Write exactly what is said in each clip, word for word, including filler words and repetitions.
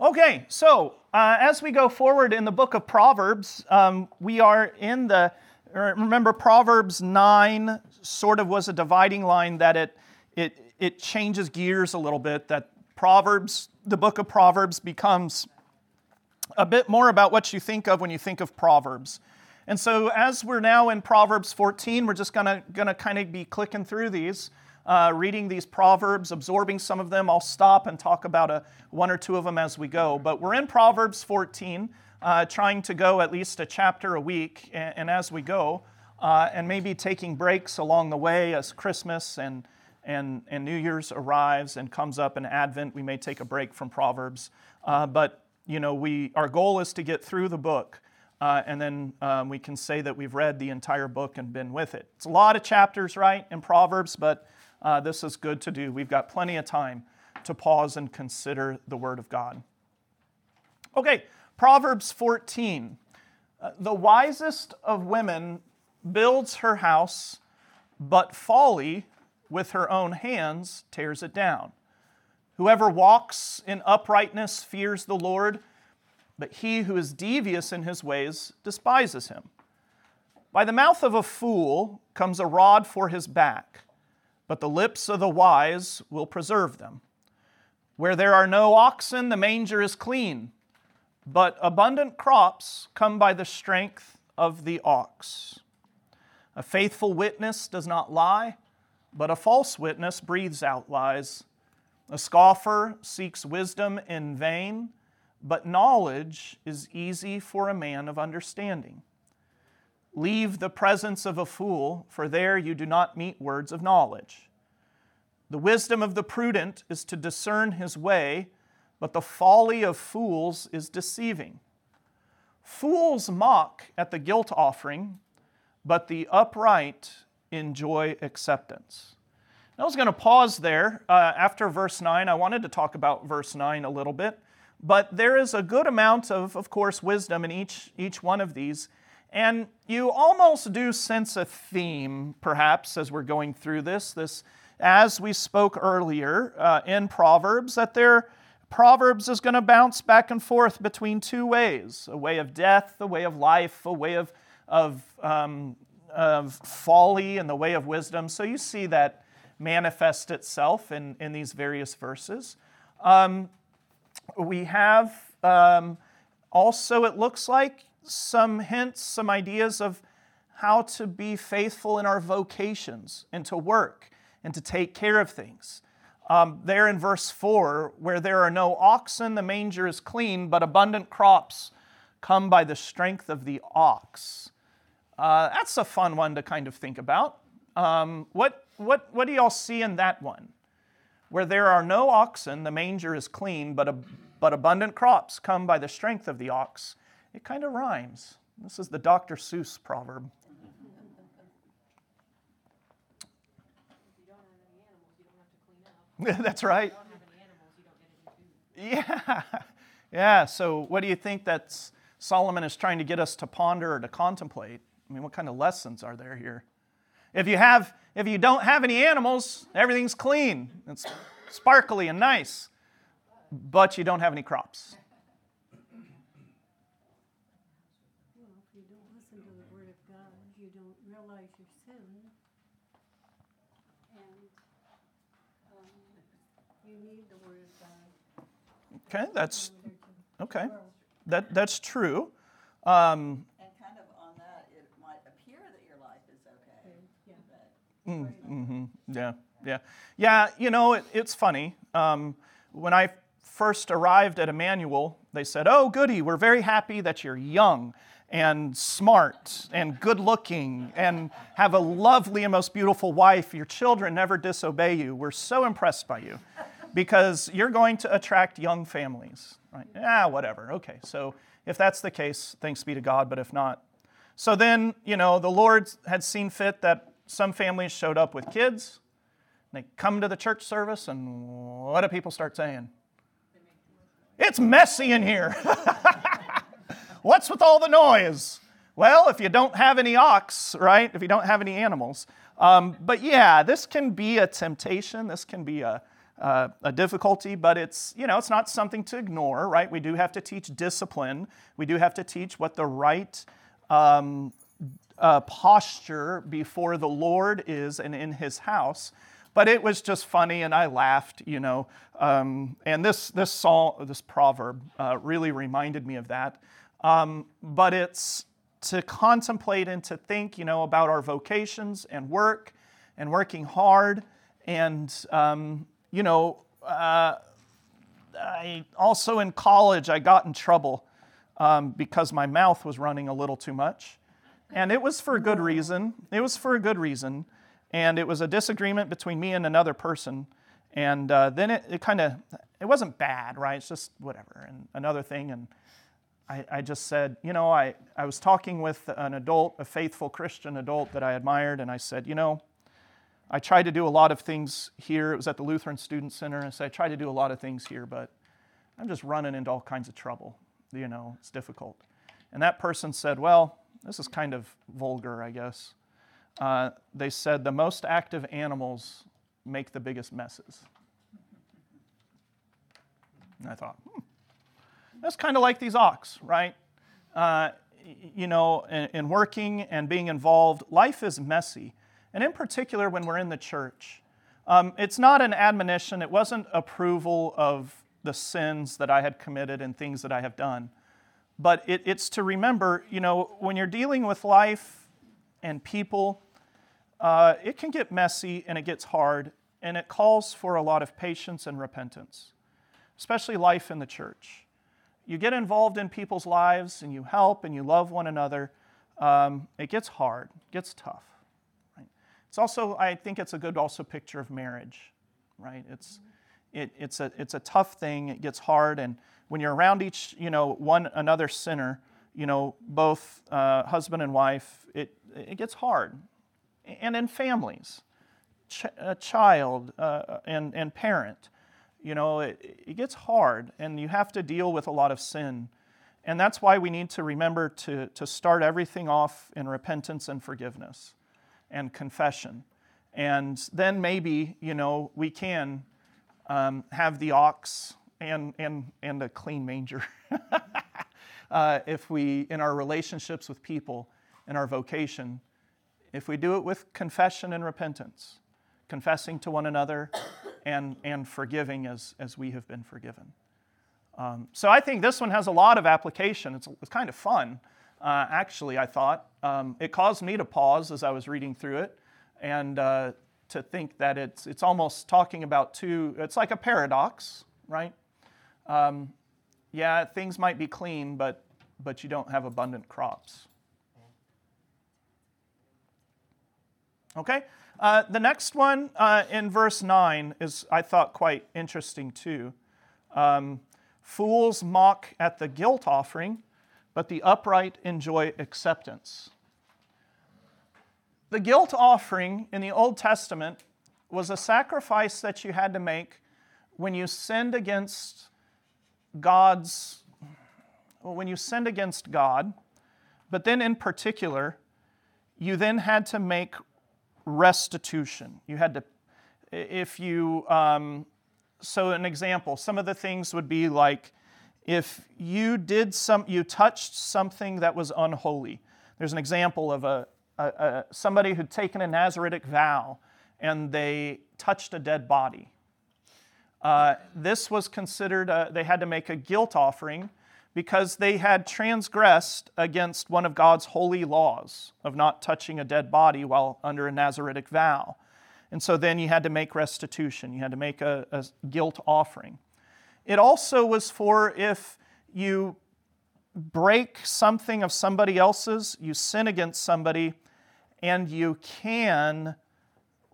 Okay, so uh, as we go forward in the book of Proverbs, um, we are in the, remember Proverbs nine sort of was a dividing line that it it it changes gears a little bit, that Proverbs, the book of Proverbs becomes a bit more about what you think of when you think of Proverbs. And so as we're now in Proverbs fourteen, we're just gonna gonna kind of be clicking through these, Uh, reading these Proverbs, absorbing some of them. I'll stop and talk about a, one or two of them as we go. But we're in Proverbs fourteen, uh, trying to go at least a chapter a week, and, and as we go, uh, and maybe taking breaks along the way as Christmas and, and, and New Year's arrives and comes up in Advent. We may take a break from Proverbs. Uh, but, you know, we our goal is to get through the book, uh, and then um, we can say that we've read the entire book and been with it. It's a lot of chapters, right, in Proverbs, but Uh, this is good to do. We've got plenty of time to pause and consider the Word of God. Okay, Proverbs fourteen. Uh, the wisest of women builds her house, but folly with her own hands tears it down. Whoever walks in uprightness fears the Lord, but he who is devious in his ways despises him. By the mouth of a fool comes a rod for his back, but the lips of the wise will preserve them. Where there are no oxen, the manger is clean, but abundant crops come by the strength of the ox. A faithful witness does not lie, but a false witness breathes out lies. A scoffer seeks wisdom in vain, but knowledge is easy for a man of understanding. Leave the presence of a fool, for there you do not meet words of knowledge. The wisdom of the prudent is to discern his way, but the folly of fools is deceiving. Fools mock at the guilt offering, but the upright enjoy acceptance. And I was going to pause there uh, after verse nine. I wanted to talk about verse nine a little bit, but there is a good amount of, of course, wisdom in each, each one of these. And you almost do sense a theme, perhaps, as we're going through this. This, as we spoke earlier uh, in Proverbs, that there, Proverbs is going to bounce back and forth between two ways: a way of death, a way of life, a way of of um, of folly, and the way of wisdom. So you see that manifest itself in in these various verses. Um, we have um, also, it looks like, some hints, some ideas of how to be faithful in our vocations and to work and to take care of things. Um, there in verse four, where there are no oxen, the manger is clean, but abundant crops come by the strength of the ox. Uh, that's a fun one to kind of think about. Um, what, what, what do y'all see in that one? Where there are no oxen, the manger is clean, but, ab- but abundant crops come by the strength of the ox. It kind of rhymes. This is the Doctor Seuss proverb. If you don't have any animals, you don't have to clean up. That's right. If you don't have any animals, you don't get any food. Yeah. Yeah, so what do you think that Solomon is trying to get us to ponder or to contemplate? I mean, what kind of lessons are there here? If you have, if you don't have any animals, everything's clean. It's sparkly and nice, but you don't have any crops. Okay, that's okay. That that's true. Um, and kind of on that, it might appear that your life is okay. Yeah. Mm-hmm. Yeah. Yeah. Yeah. You know, it, it's funny. Um, when I first arrived at Emmanuel, they said, "Oh, goody, we're very happy that you're young and smart and good-looking and have a lovely and most beautiful wife. Your children never disobey you. We're so impressed by you." Because you're going to attract young families, right? Ah, whatever. Okay, so if that's the case, thanks be to God, but if not. So then, you know, the Lord had seen fit that some families showed up with kids. They come to the church service, and what do people start saying? It's messy in here. What's with all the noise? Well, if you don't have any ox, right? If you don't have any animals. Um, but yeah, this can be a temptation. This can be a... uh, a difficulty, but it's, you know, it's not something to ignore, right? We do have to teach discipline. We do have to teach what the right um, uh, posture before the Lord is and in His house. But it was just funny, and I laughed, you know. Um, and this this song, this proverb, uh, really reminded me of that. Um, but it's to contemplate and to think, you know, about our vocations and work and working hard. And, um, you know, uh, I also in college, I got in trouble um, because my mouth was running a little too much. And it was for a good reason. It was for a good reason. And it was a disagreement between me and another person. And uh, then it, it kind of, it wasn't bad, right? It's just whatever. And another thing, and I, I just said, you know, I, I was talking with an adult, a faithful Christian adult that I admired, and I said, you know, I try to do a lot of things here. It was at the Lutheran Student Center. And I said, I try to do a lot of things here, but I'm just running into all kinds of trouble. You know, it's difficult. And that person said, well, this is kind of vulgar, I guess. Uh, they said the most active animals make the biggest messes. And I thought, hmm, that's kind of like these ox, right? Uh, you know, in, in working and being involved, life is messy. And in particular, when we're in the church, um, it's not an admonition. It wasn't approval of the sins that I had committed and things that I have done. But it, it's to remember, you know, when you're dealing with life and people, Uh, it can get messy and it gets hard, and it calls for a lot of patience and repentance, especially life in the church. You get involved in people's lives and you help and you love one another. Um, it gets hard, it gets tough. Right? It's also, I think it's a good also picture of marriage, right? It's it, it's a it's a tough thing. It gets hard, and when you're around each you know one another sinner, you know both uh, husband and wife, it it gets hard. And in families, ch- a child uh, and, and parent, you know, it, it gets hard, and you have to deal with a lot of sin. And that's why we need to remember to, to start everything off in repentance and forgiveness and confession. And then maybe, you know, we can um, have the ox and, and, and a clean manger uh, if we, in our relationships with people, in our vocation, if we do it with confession and repentance, confessing to one another and, and forgiving as, as we have been forgiven. Um, so I think this one has a lot of application. It's, it's kind of fun, uh, actually, I thought. Um, it caused me to pause as I was reading through it and uh, to think that it's, it's almost talking about two, it's like a paradox, right? Um, yeah, things might be clean, but but you don't have abundant crops. Okay, uh, the next one uh, in verse nine is, I thought, quite interesting too. Um, Fools mock at the guilt offering, but the upright enjoy acceptance. The guilt offering in the Old Testament was a sacrifice that you had to make when you sinned against God's, well, when you sinned against God, but then in particular, you then had to make restitution. You had to, if you, um, so an example, some of the things would be like, if you did some, you touched something that was unholy. There's an example of a, a, a somebody who'd taken a Nazaritic vow and they touched a dead body. Uh, this was considered, a, they had to make a guilt offering because they had transgressed against one of God's holy laws of not touching a dead body while under a Nazaritic vow. And so then you had to make restitution. You had to make a, a guilt offering. It also was for if you break something of somebody else's, you sin against somebody, and you can,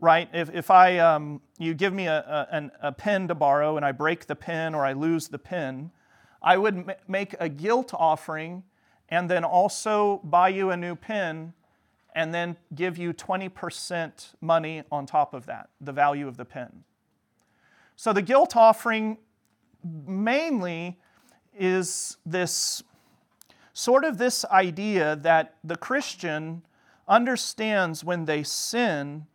right? If, if I, um, you give me a, a, an, a pen to borrow and I break the pen or I lose the pen, I would make a guilt offering and then also buy you a new pen and then give you twenty percent money on top of that, the value of the pen. So the guilt offering mainly is this sort of this idea that the Christian understands when they sin,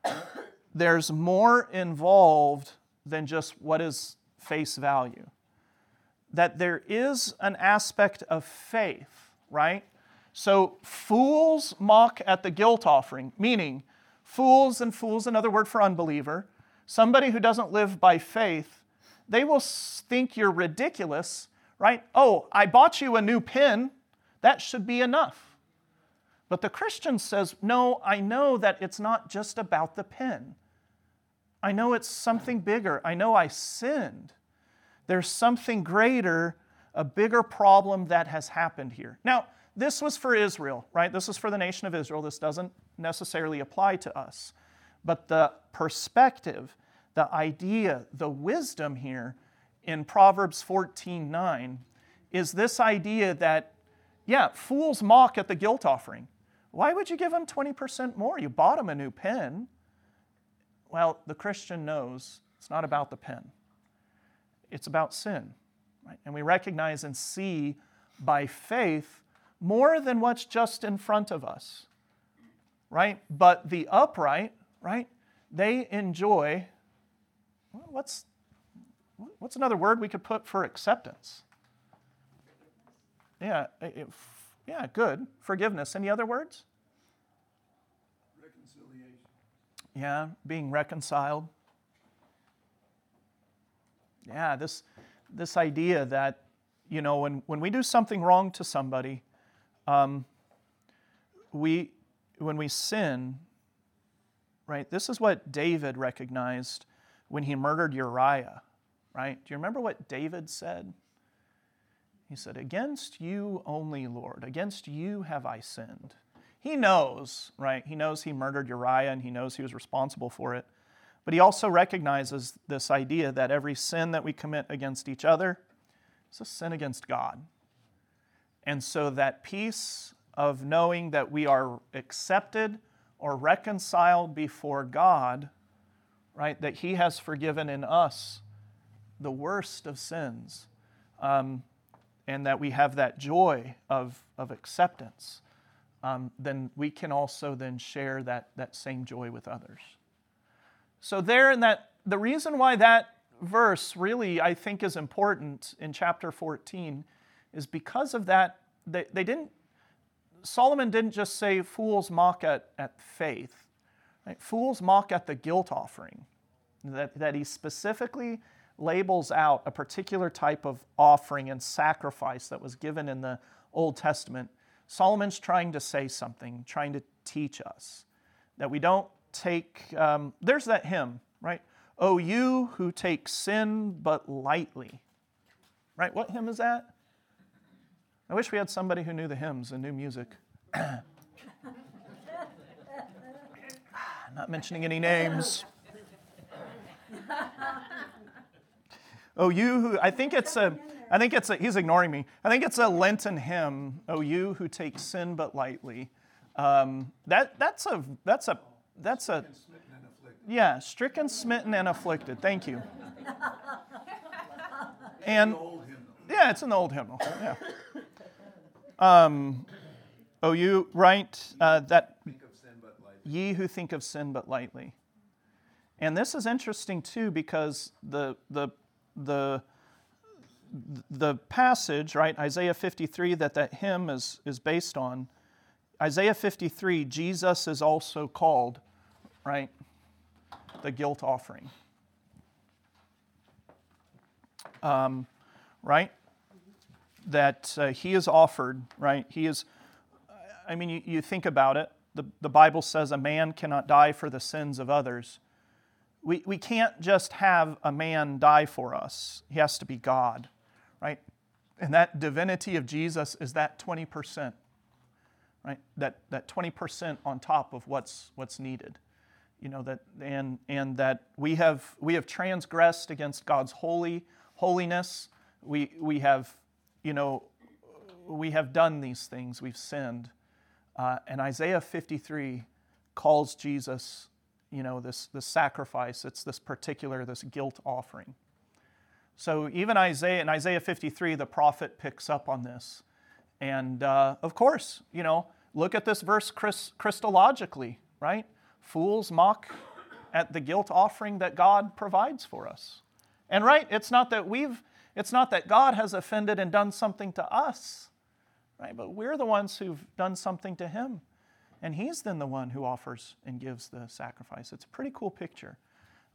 there's more involved than just what is face value. That there is an aspect of faith, right? So fools mock at the guilt offering, meaning fools and fools, another word for unbeliever, somebody who doesn't live by faith, they will think you're ridiculous, right? Oh, I bought you a new pen. That should be enough. But the Christian says, no, I know that it's not just about the pen. I know it's something bigger. I know I sinned. There's something greater, a bigger problem that has happened here. Now, this was for Israel, right? This is for the nation of Israel. This doesn't necessarily apply to us. But the perspective, the idea, the wisdom here in Proverbs fourteen nine is this idea that, yeah, fools mock at the guilt offering. Why would you give them twenty percent more? You bought them a new pen. Well, the Christian knows it's not about the pen. It's about sin, right? And we recognize and see by faith more than what's just in front of us, right? But the upright, right, they enjoy, what's, what's another word we could put for acceptance? Yeah, it, yeah, good. Forgiveness. Any other words? Reconciliation. Yeah, being reconciled. Yeah, this this idea that, you know, when, when we do something wrong to somebody, um, we when we sin, right, this is what David recognized when he murdered Uriah, right? Do you remember what David said? He said, "Against you only, Lord, against you have I sinned." He knows, right? He knows he murdered Uriah and he knows he was responsible for it. But he also recognizes this idea that every sin that we commit against each other is a sin against God. And so that peace of knowing that we are accepted or reconciled before God, right, that He has forgiven in us the worst of sins, um, and that we have that joy of, of acceptance, um, then we can also then share that, that same joy with others. So there in that, the reason why that verse really I think is important in chapter fourteen is because of that, they, they didn't, Solomon didn't just say fools mock at, at faith, right? Fools mock at the guilt offering, that, that he specifically labels out a particular type of offering and sacrifice that was given in the Old Testament. Solomon's trying to say something, trying to teach us that we don't Take, um, there's that hymn, right? Oh, you who take sin but lightly. Right? What hymn is that? I wish we had somebody who knew the hymns and knew music. I'm not mentioning any names. Oh, you who, I think it's a, I think it's a, he's ignoring me. I think it's a Lenten hymn. Oh, you who take sin but lightly. Um, that, that's a, that's a, That's a, yeah, stricken, smitten, and afflicted. Thank you. And yeah, it's an old hymnal. Yeah. Um, oh, you right uh, that ye who think of sin but lightly. And this is interesting too because the the the the passage, right, Isaiah fifty-three, that that hymn is is based on. Isaiah fifty-three, Jesus is also called, right, the guilt offering. Um, right? That uh, he is offered, right? He is, I mean, you, you think about it. The, the Bible says a man cannot die for the sins of others. We, we can't just have a man die for us. He has to be God, right? And that divinity of Jesus is that twenty percent, right? That, that twenty percent on top of what's, what's needed. You know, that and and that we have we have transgressed against God's holy holiness. We we have, you know, we have done these things. We've sinned, uh, and Isaiah fifty-three calls Jesus, you know, this this sacrifice. It's this particular this guilt offering. So even Isaiah in Isaiah fifty-three, the prophet picks up on this, and uh, of course, you know, look at this verse Chris, Christologically, right? Fools mock at the guilt offering that God provides for us. And right, it's not that we've, it's not that God has offended and done something to us, right? But we're the ones who've done something to Him. And He's then the one who offers and gives the sacrifice. It's a pretty cool picture.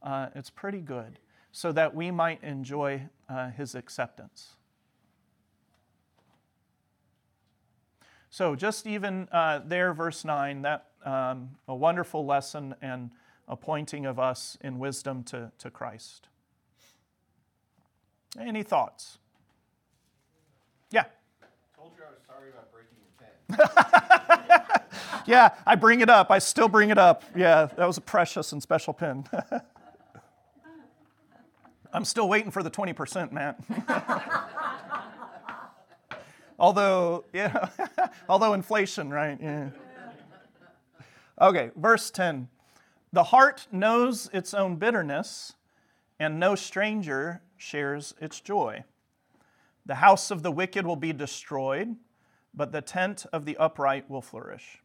Uh, it's pretty good. So that we might enjoy uh, His acceptance. So just even uh, there, verse nine, that um, a wonderful lesson and a pointing of us in wisdom to, to Christ. Any thoughts? Yeah? I told you I was sorry about breaking your pen. Yeah, I bring it up. I still bring it up. Yeah, that was a precious and special pen. I'm still waiting for the twenty percent, Matt. Although, yeah, although inflation, right? Yeah. Okay, verse ten. The heart knows its own bitterness, and no stranger shares its joy. The house of the wicked will be destroyed, but the tent of the upright will flourish.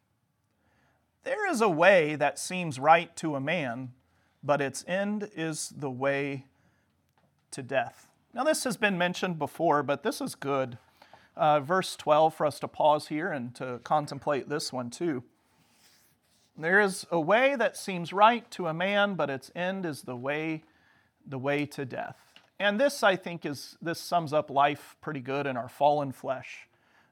There is a way that seems right to a man, but its end is the way to death. Now, this has been mentioned before, but this is good. Uh, verse twelve for us to pause here and to contemplate this one too. There is a way that seems right to a man, but its end is the way, the way to death. And this, I think, is this sums up life pretty good in our fallen flesh.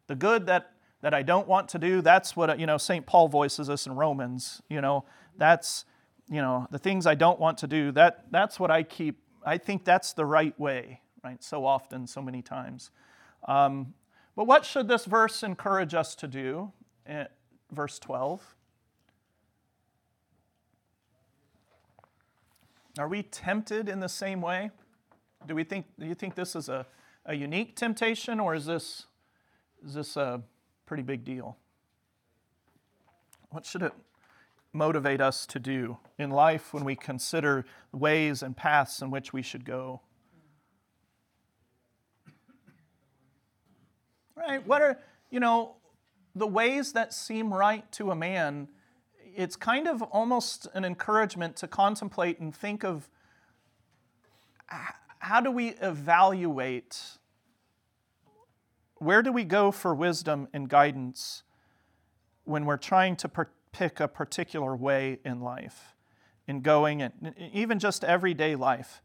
The good that that I don't want to do, that's what, you know, Saint Paul voices us in Romans. You know, that's, you know, the things I don't want to do, that that's what I keep. I think that's the right way, right? So often, so many times. Um, but what should this verse encourage us to do? Verse twelve. Are we tempted in the same way? Do we think? Do you think this is a, a unique temptation, or is this is this a pretty big deal? What should it motivate us to do in life when we consider ways and paths in which we should go? Right? What are, you know, the ways that seem right to a man? It's kind of almost an encouragement to contemplate and think of how do we evaluate, where do we go for wisdom and guidance when we're trying to per- pick a particular way in life, in going, and even just everyday life.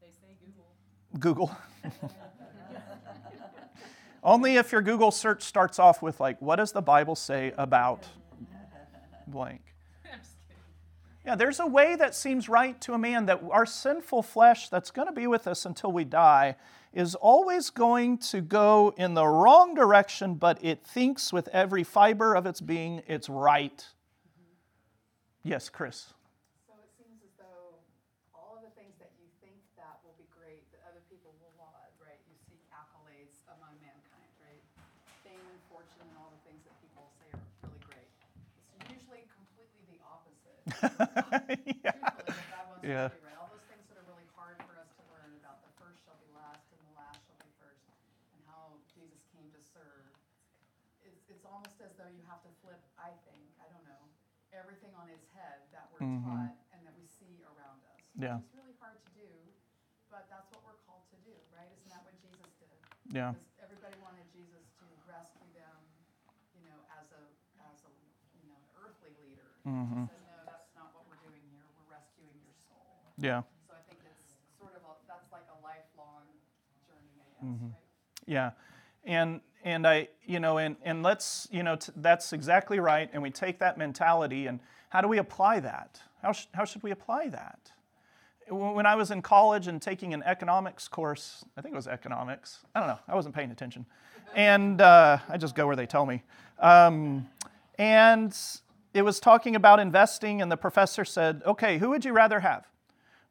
They say Google. Google. Only if your Google search starts off with, like, what does the Bible say about blank? Yeah, there's a way that seems right to a man, that our sinful flesh that's going to be with us until we die is always going to go in the wrong direction, but it thinks with every fiber of its being it's right. Mm-hmm. Yes, Chris? So it seems as though all of the things that you think that will be great, that other people will laud, right? You seek accolades among mankind, right? Fame and fortune and all the things that people say are really great. It's usually completely the opposite. Yeah. Usually, yeah. Right. All those things that are really hard for us to learn about the first shall be last and the last shall be first, and how Jesus came to serve. It's, it's almost as though you have to flip, I think, I don't know, everything on its head that we're mm-hmm. taught and that we see around us. Yeah. It's really hard to do, but that's what we're called to do, right? Isn't that what Jesus did? Yeah. Because everybody wanted Jesus to rescue them, you know, as a as a you know earthly leader. Mm-hmm. So yeah. So I think it's sort of a, that's like a lifelong journey, I guess, mm-hmm. right? Yeah, and and I you know and and let's you know t- that's exactly right. And we take that mentality and how do we apply that? How sh- how should we apply that? When I was in college and taking an economics course, I think it was economics. I don't know. I wasn't paying attention, and uh, I just go where they tell me. Um, and it was talking about investing, and the professor said, "Okay, who would you rather have?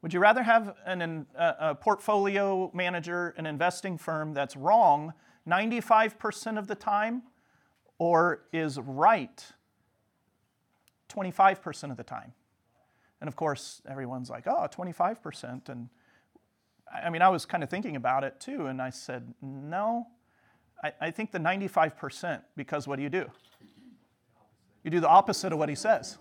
Would you rather have an, uh, a portfolio manager, an investing firm that's wrong ninety-five percent of the time, or is right twenty-five percent of the time?" And of course, everyone's like, "Oh, twenty-five percent." And I mean, I was kind of thinking about it too, and I said, "No, I, I think the ninety-five percent." Because what do you do? You do the opposite of what he says.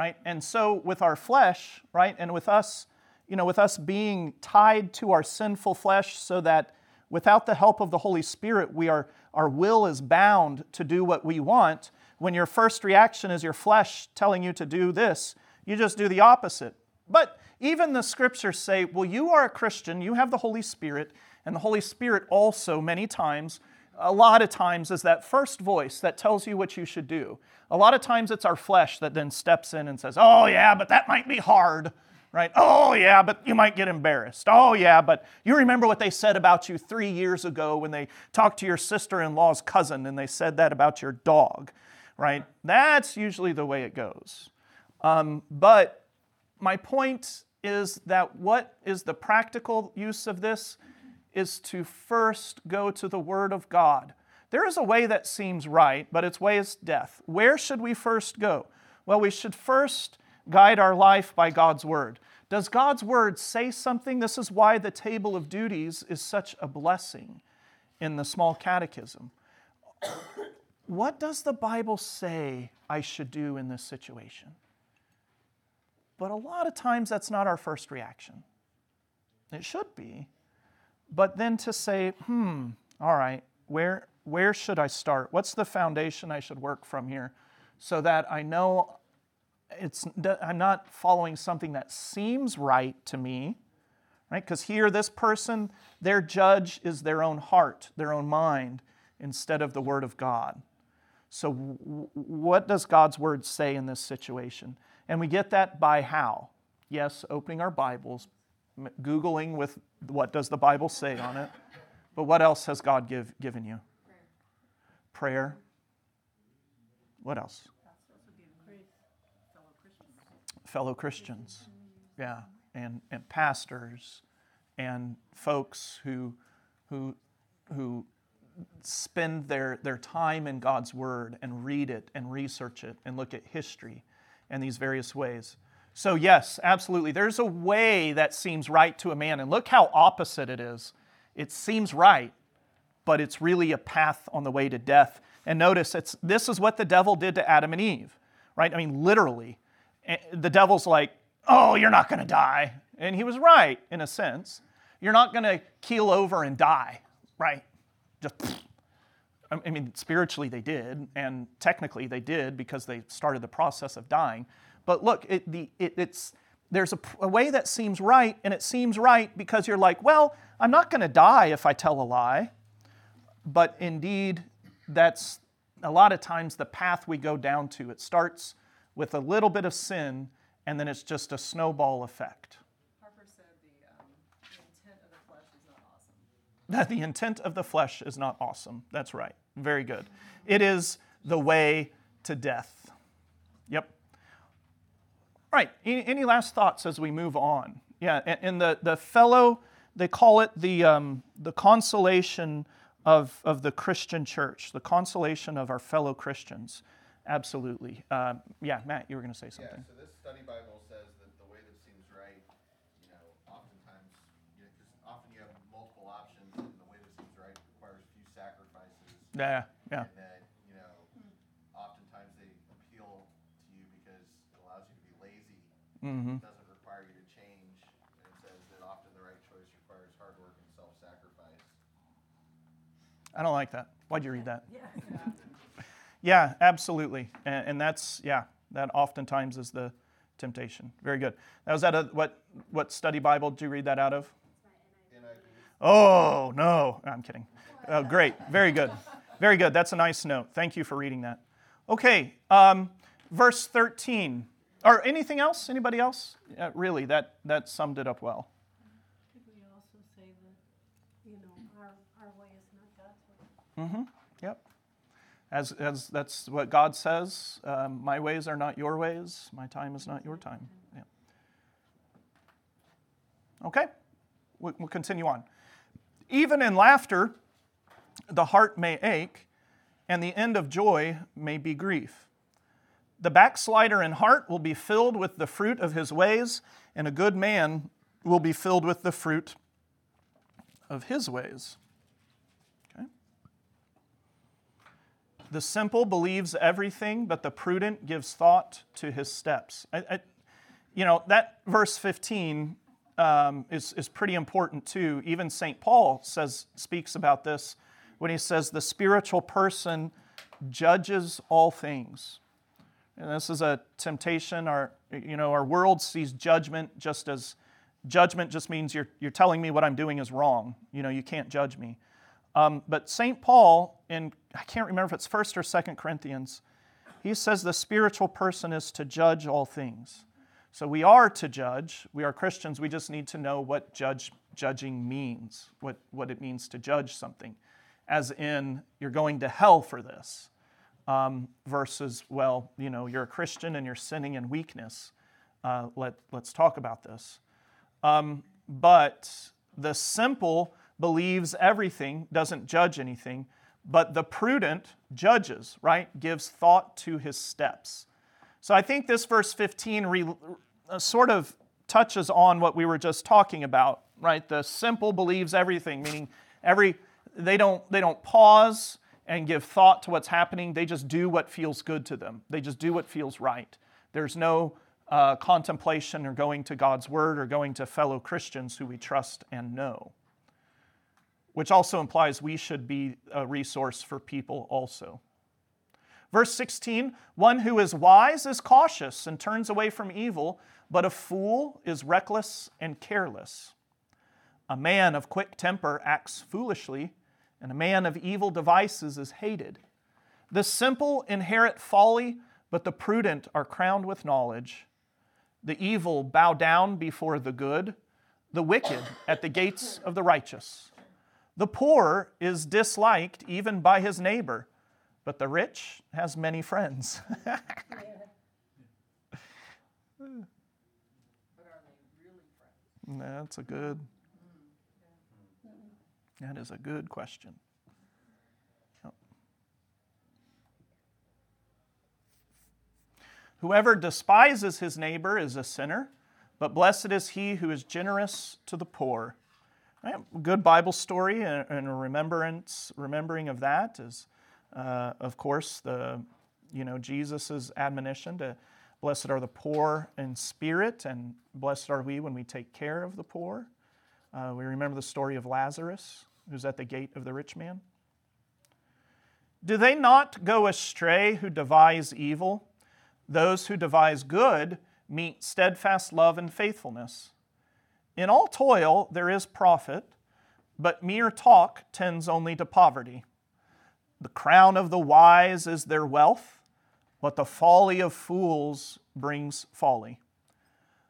right? And so with our flesh, right, and with us, you know, with us being tied to our sinful flesh so that without the help of the Holy Spirit, we are, our will is bound to do what we want. When your first reaction is your flesh telling you to do this, you just do the opposite. But even the Scriptures say, well, you are a Christian, you have the Holy Spirit, and the Holy Spirit also many times, a lot of times, is that first voice that tells you what you should do. A lot of times it's our flesh that then steps in and says, oh yeah, but that might be hard, right? Oh yeah, but you might get embarrassed. Oh yeah, but you remember what they said about you three years ago when they talked to your sister-in-law's cousin and they said that about your dog, right? That's usually the way it goes. Um, but my point is that what is the practical use of this is to first go to the Word of God. There is a way that seems right, but its way is death. Where should we first go? Well, we should first guide our life by God's Word. Does God's Word say something? This is why the table of duties is such a blessing in the small catechism. What does the Bible say I should do in this situation? But a lot of times that's not our first reaction. It should be. But then to say, hmm, all right, where, where should I start? What's the foundation I should work from here so that I know it's I'm not following something that seems right to me, right? Because here this person, their judge is their own heart, their own mind, instead of the Word of God. So w- what does God's Word say in this situation? And we get that by how? Yes, opening our Bibles, Googling with what does the Bible say on it, but what else has God give, given you? Prayer. Prayer. What else? Fellow Christians. Fellow Christians, yeah, and and pastors, and folks who who who spend their their time in God's Word and read it and research it and look at history, and these various ways. So yes, absolutely. There's a way that seems right to a man, and look how opposite it is. It seems right, but it's really a path on the way to death. And notice, it's this is what the devil did to Adam and Eve, right? I mean, literally. The devil's like, oh, you're not going to die. And he was right, in a sense. You're not going to keel over and die, right? Just, I mean, spiritually they did, and technically they did because they started the process of dying. But look, it, the, it, it's, there's a, a way that seems right, and it seems right because you're like, well, I'm not going to die if I tell a lie. But indeed, that's a lot of times the path we go down to. It starts with a little bit of sin, and then it's just a snowball effect. Harper said the, um, the intent of the flesh is not awesome. That the intent of the flesh is not awesome. That's right. Very good. It is the way to death. Yep. All right, any, any last thoughts as we move on? Yeah, and, and the, the fellow, they call it the um, the consolation of, of the Christian church, the consolation of our fellow Christians. Absolutely. Uh, yeah, Matt, you were going to say something. Yeah, so this study Bible says that the way that seems right, you know, oftentimes, you know, because often you have multiple options, and the way that seems right requires few sacrifices. Yeah, yeah. And that, you know, oftentimes they appeal to you because it allows you to be lazy. Mm-hmm. It doesn't require you to change. And it says that often the right choice requires hard work and self-sacrifice. I don't like that. Why'd you read that? Yeah, yeah. Yeah, absolutely. And, and that's, yeah, that oftentimes is the temptation. Very good. Now, is that a, what, what study Bible did you read that out of? N I V. Oh, no. I'm kidding. Oh, great. Very good. Very good. That's a nice note. Thank you for reading that. Okay. Um, verse thirteen. Or anything else? Anybody else? Uh, really, that, that summed it up well. Could we also say that, you know, our, our way is not God's way? Mm-hmm. Yep. As as that's what God says. Um, my ways are not your ways. My time is not your time. Yeah. Okay. We'll, we'll continue on. Even in laughter, the heart may ache, and the end of joy may be grief. The backslider in heart will be filled with the fruit of his ways, and a good man will be filled with the fruit of his ways. Okay. The simple believes everything, but the prudent gives thought to his steps. I, I, you know, that verse fifteen um, is, is pretty important too. Even Saint Paul says speaks about this when he says, the spiritual person judges all things. And this is a temptation. Our, you know, our world sees judgment just as, judgment just means you're, you're telling me what I'm doing is wrong. You know, you can't judge me. Um, but Saint Paul, in I can't remember if it's First or Second Corinthians, he says the spiritual person is to judge all things. So we are to judge. We are Christians. We just need to know what judge, judging means, what, what it means to judge something, as in you're going to hell for this, um, versus, well, you know, you're a Christian and you're sinning in weakness. Uh, let, let's talk about this. Um, but the simple believes everything, doesn't judge anything, but the prudent judges, right? Gives thought to his steps. So I think this verse fifteen re, uh, sort of touches on what we were just talking about, right? The simple believes everything, meaning every they don't they don't pause and give thought to what's happening. They just do what feels good to them. They just do what feels right. There's no uh, contemplation or going to God's word or going to fellow Christians who we trust and know. Which also implies we should be a resource for people also. Verse sixteen, one who is wise is cautious and turns away from evil, but a fool is reckless and careless. A man of quick temper acts foolishly, and a man of evil devices is hated. The simple inherit folly, but the prudent are crowned with knowledge. The evil bow down before the good, the wicked at the gates of the righteous. The poor is disliked even by his neighbor, but the rich has many friends. But are they really friends? That's a good, that is a good question. Yep. Whoever despises his neighbor is a sinner, but blessed is he who is generous to the poor. Good Bible story and a remembrance, remembering of that is, uh, of course, the you know Jesus' admonition to blessed are the poor in spirit, and blessed are we when we take care of the poor. Uh, we remember the story of Lazarus, who's at the gate of the rich man. Do they not go astray who devise evil? Those who devise good meet steadfast love and faithfulness. In all toil there is profit, but mere talk tends only to poverty. The crown of the wise is their wealth, but the folly of fools brings folly.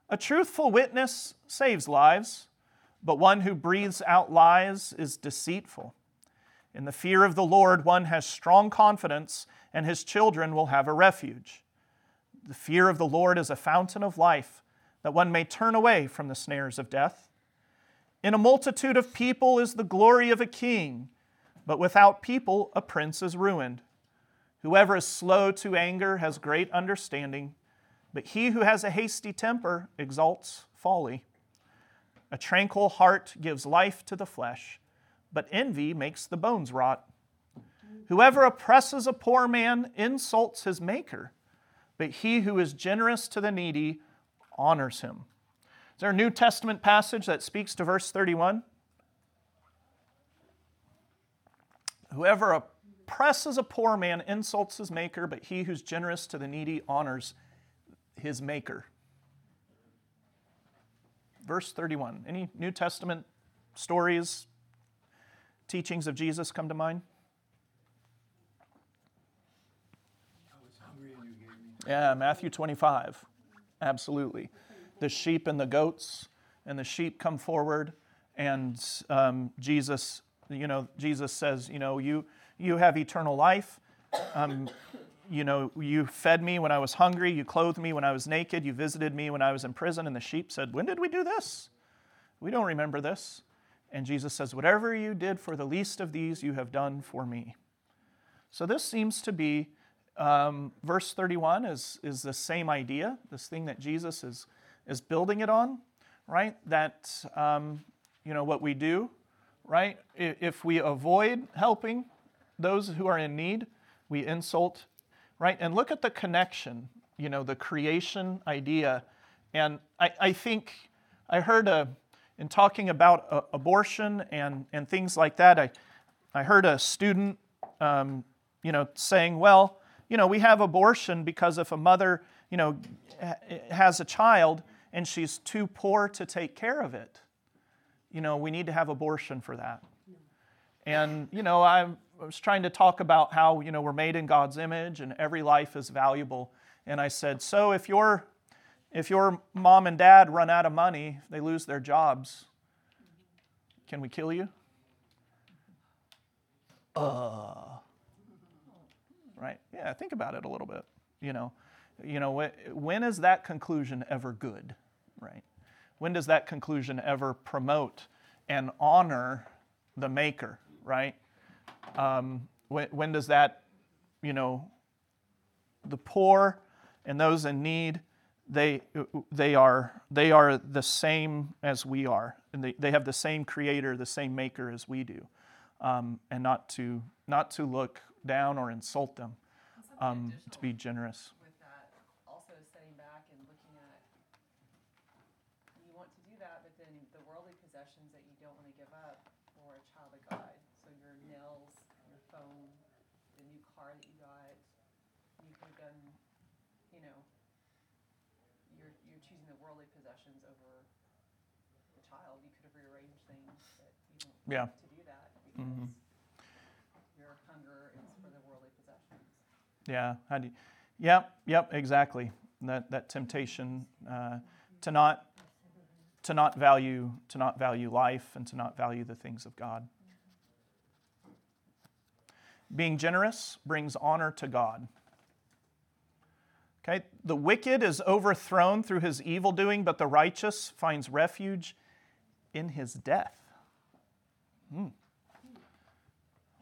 A truthful witness saves lives, but one who breathes out lies is deceitful. In the fear of the Lord one has strong confidence, and his children will have a refuge. The fear of the Lord is a fountain of life, that one may turn away from the snares of death. In a multitude of people is the glory of a king, but without people a prince is ruined. Whoever is slow to anger has great understanding, but he who has a hasty temper exalts folly. A tranquil heart gives life to the flesh, but envy makes the bones rot. Whoever oppresses a poor man insults his maker, but he who is generous to the needy honors him. Is there a New Testament passage that speaks to verse thirty-one? Whoever oppresses a poor man insults his maker, but he who's generous to the needy honors his maker. Verse thirty-one. Any New Testament stories, teachings of Jesus come to mind? I was hungry and you gave me. Yeah, Matthew twenty-five. Absolutely. The sheep and the goats, and the sheep come forward, and um, Jesus, you know, Jesus says, you know, you you have eternal life. Um, you know, you fed me when I was hungry, you clothed me when I was naked, you visited me when I was in prison. And the sheep said, when did we do this? We don't remember this. And Jesus says, whatever you did for the least of these, you have done for me. So this seems to be Um, verse thirty-one is, is the same idea, this thing that Jesus is, is building it on, right? That, um, you know, what we do, right? If we avoid helping those who are in need, we insult, right? And look at the connection, you know, the creation idea. And I, I think I heard a, in talking about a, abortion and, and things like that, I, I heard a student, um, you know, saying, well, you know, we have abortion because if a mother, you know, has a child and she's too poor to take care of it, you know, we need to have abortion for that. And, you know, I was trying to talk about how, you know, we're made in God's image and every life is valuable. And I said, so if your if your mom and dad run out of money, they lose their jobs, can we kill you? Uh, right? Yeah, think about it a little bit, you know. You know, when is that conclusion ever good, right? When does that conclusion ever promote and honor the maker, right? Um, when, when does that, you know, the poor and those in need, they they are they are the same as we are, and they, they have the same creator, the same maker as we do, um, and not to not to look down or insult them, um, to be generous. That you don't want to give up for a child of God. So your nails, your phone, the new car that you got, you could have done, you know, you're you're choosing the worldly possessions over the child. You could have rearranged things, but you don't yeah. have to do that because mm-hmm. your hunger is for the worldly possessions. Yeah. How do you, yep, yep, exactly. That that temptation uh, to not to not value to not value life and to not value the things of God. Being generous brings honor to God. Okay, the wicked is overthrown through his evil doing, but the righteous finds refuge in his death. Hmm.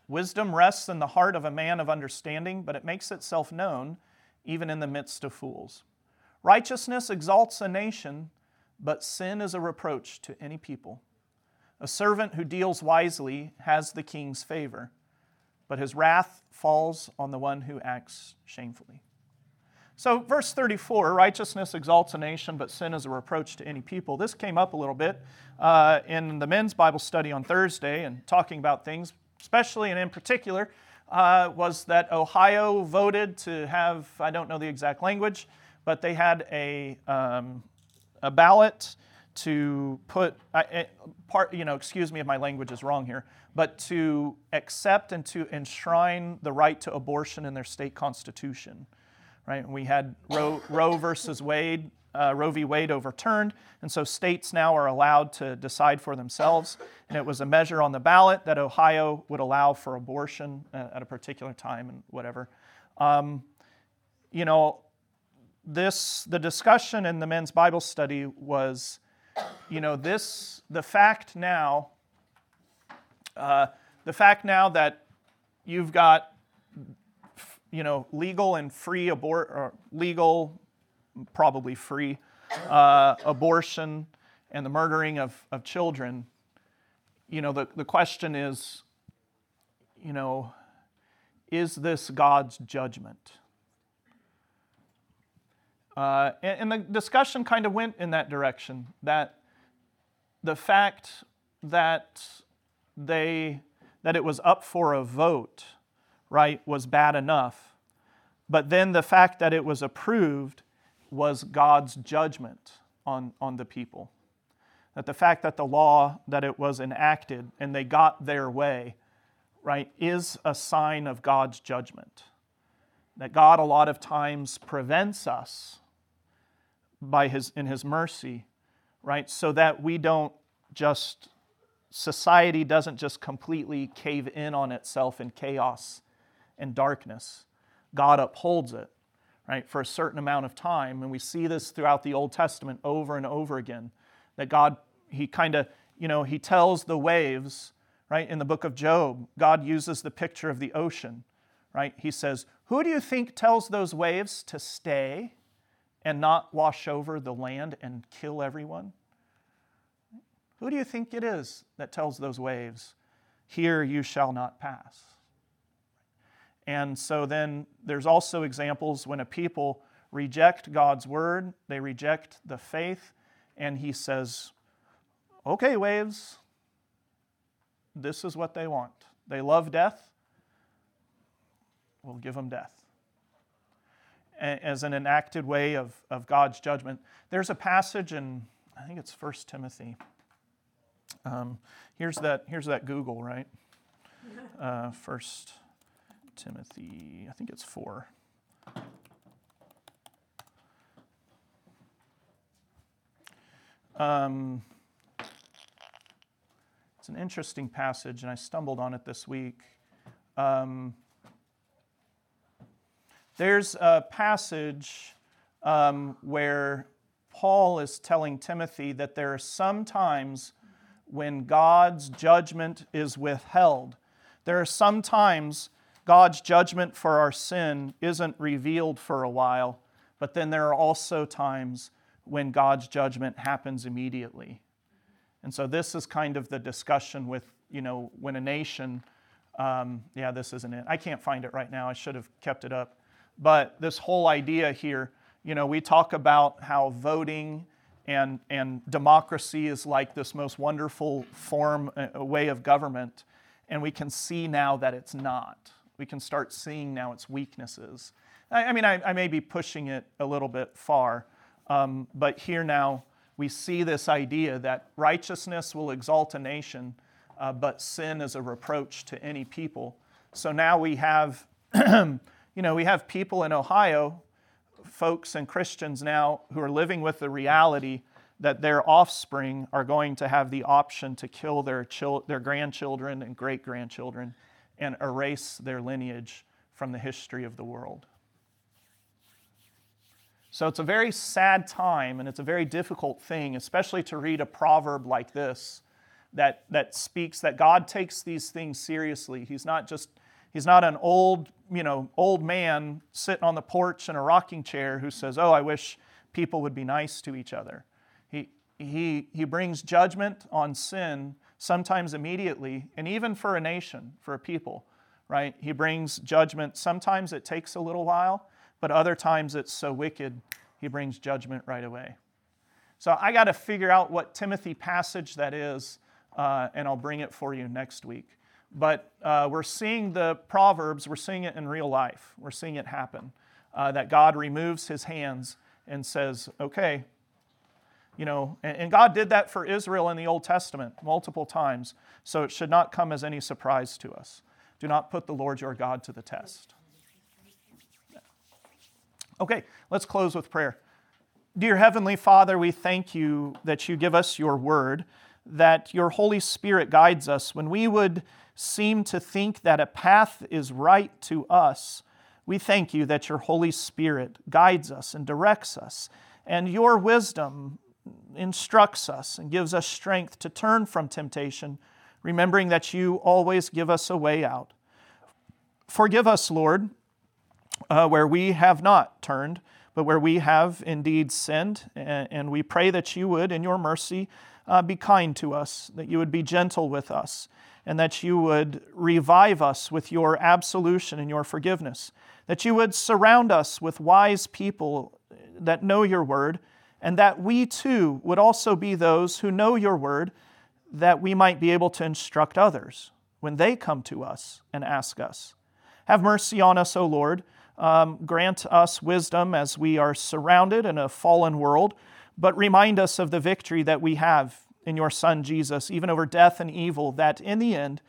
Wisdom rests in the heart of a man of understanding, but it makes itself known even in the midst of fools. Righteousness exalts a nation, but sin is a reproach to any people. A servant who deals wisely has the king's favor, but his wrath falls on the one who acts shamefully. So verse thirty-four, righteousness exalts a nation, but sin is a reproach to any people. This came up a little bit uh, in the men's Bible study on Thursday, and talking about things, especially and in particular, uh, was that Ohio voted to have, I don't know the exact language, but they had a... Um, a ballot to put, I, part, you know, excuse me if my language is wrong here, but to accept and to enshrine the right to abortion in their state constitution, right? And we had Roe, Roe versus Wade, uh, Roe v. Wade overturned, and so states now are allowed to decide for themselves, and it was a measure on the ballot that Ohio would allow for abortion at a particular time and whatever. Um, you know, This, the discussion in the men's Bible study was, you know, this, the fact now, uh, the fact now that you've got, you know, legal and free abort, or legal, probably free, uh, abortion and the murdering of, of children, you know, the, the question is, you know, is this God's judgment? Uh, and, and the discussion kind of went in that direction, that the fact that they that it was up for a vote, right, was bad enough, but then the fact that it was approved was God's judgment on, on the people. That the fact that the law, that it was enacted and they got their way, right, is a sign of God's judgment. That God a lot of times prevents us by his in his mercy, right? So that we don't just, society doesn't just completely cave in on itself in chaos and darkness. God upholds it, right, for a certain amount of time. And we see this throughout the Old Testament over and over again, that God, he kind of, you know, he tells the waves, right? In the book of Job, God uses the picture of the ocean, right? He says, who do you think tells those waves to stay and not wash over the land and kill everyone? Who do you think it is that tells those waves, here you shall not pass? And so then there's also examples when a people reject God's word, they reject the faith, and he says, okay, waves, this is what they want. They love death, we'll give them death. As an enacted way of, of God's judgment. There's a passage in, I think it's First Timothy. Um, here's that here's that Google, right? Uh, First Timothy, I think it's four. Um, it's an interesting passage, and I stumbled on it this week. Um, there's a passage um, where Paul is telling Timothy that there are some times when God's judgment is withheld. There are some times God's judgment for our sin isn't revealed for a while, but then there are also times when God's judgment happens immediately. And so this is kind of the discussion with, you know, when a nation, um, yeah, this isn't it. I can't find it right now. I should have kept it up. But this whole idea here, you know, we talk about how voting and and democracy is like this most wonderful form, a way of government, and we can see now that it's not. We can start seeing now its weaknesses. I, I mean, I, I may be pushing it a little bit far, um, but here now we see this idea that righteousness will exalt a nation, uh, but sin is a reproach to any people. So now we have... You know, we have people in Ohio, folks and Christians now, who are living with the reality that their offspring are going to have the option to kill their chil- their grandchildren and great-grandchildren and erase their lineage from the history of the world. So it's a very sad time, and it's a very difficult thing, especially to read a proverb like this that, that speaks that God takes these things seriously. He's not just... He's not an old, you know, old man sitting on the porch in a rocking chair who says, oh, I wish people would be nice to each other. He, he, he brings judgment on sin, sometimes immediately, and even for a nation, for a people, right? He brings judgment. Sometimes it takes a little while, but other times it's so wicked, he brings judgment right away. So I got to figure out what Timothy passage that is, uh, and I'll bring it for you next week. But uh, we're seeing the Proverbs, we're seeing it in real life. We're seeing it happen, uh, that God removes his hands and says, okay, you know, and, and God did that for Israel in the Old Testament multiple times, so it should not come as any surprise to us. Do not put the Lord your God to the test. Okay, let's close with prayer. Dear Heavenly Father, we thank you that you give us your word, that your Holy Spirit guides us. When we would seem to think that a path is right to us, we thank you that your Holy Spirit guides us and directs us, and your wisdom instructs us and gives us strength to turn from temptation, remembering that you always give us a way out. Forgive us, Lord, uh, where we have not turned, but where we have indeed sinned, and we pray that you would, in your mercy, Uh, be kind to us, that you would be gentle with us, and that you would revive us with your absolution and your forgiveness, that you would surround us with wise people that know your word, and that we too would also be those who know your word, that we might be able to instruct others when they come to us and ask us. Have mercy on us, O Lord. Um, grant us wisdom as we are surrounded in a fallen world, but remind us of the victory that we have in your Son, Jesus, even over death and evil, that in the end,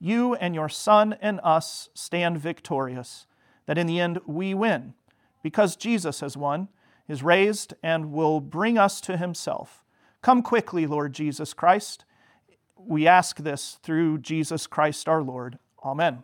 you and your Son and us stand victorious, that in the end we win, because Jesus has won, is raised, and will bring us to himself. Come quickly, Lord Jesus Christ. We ask this through Jesus Christ our Lord. Amen.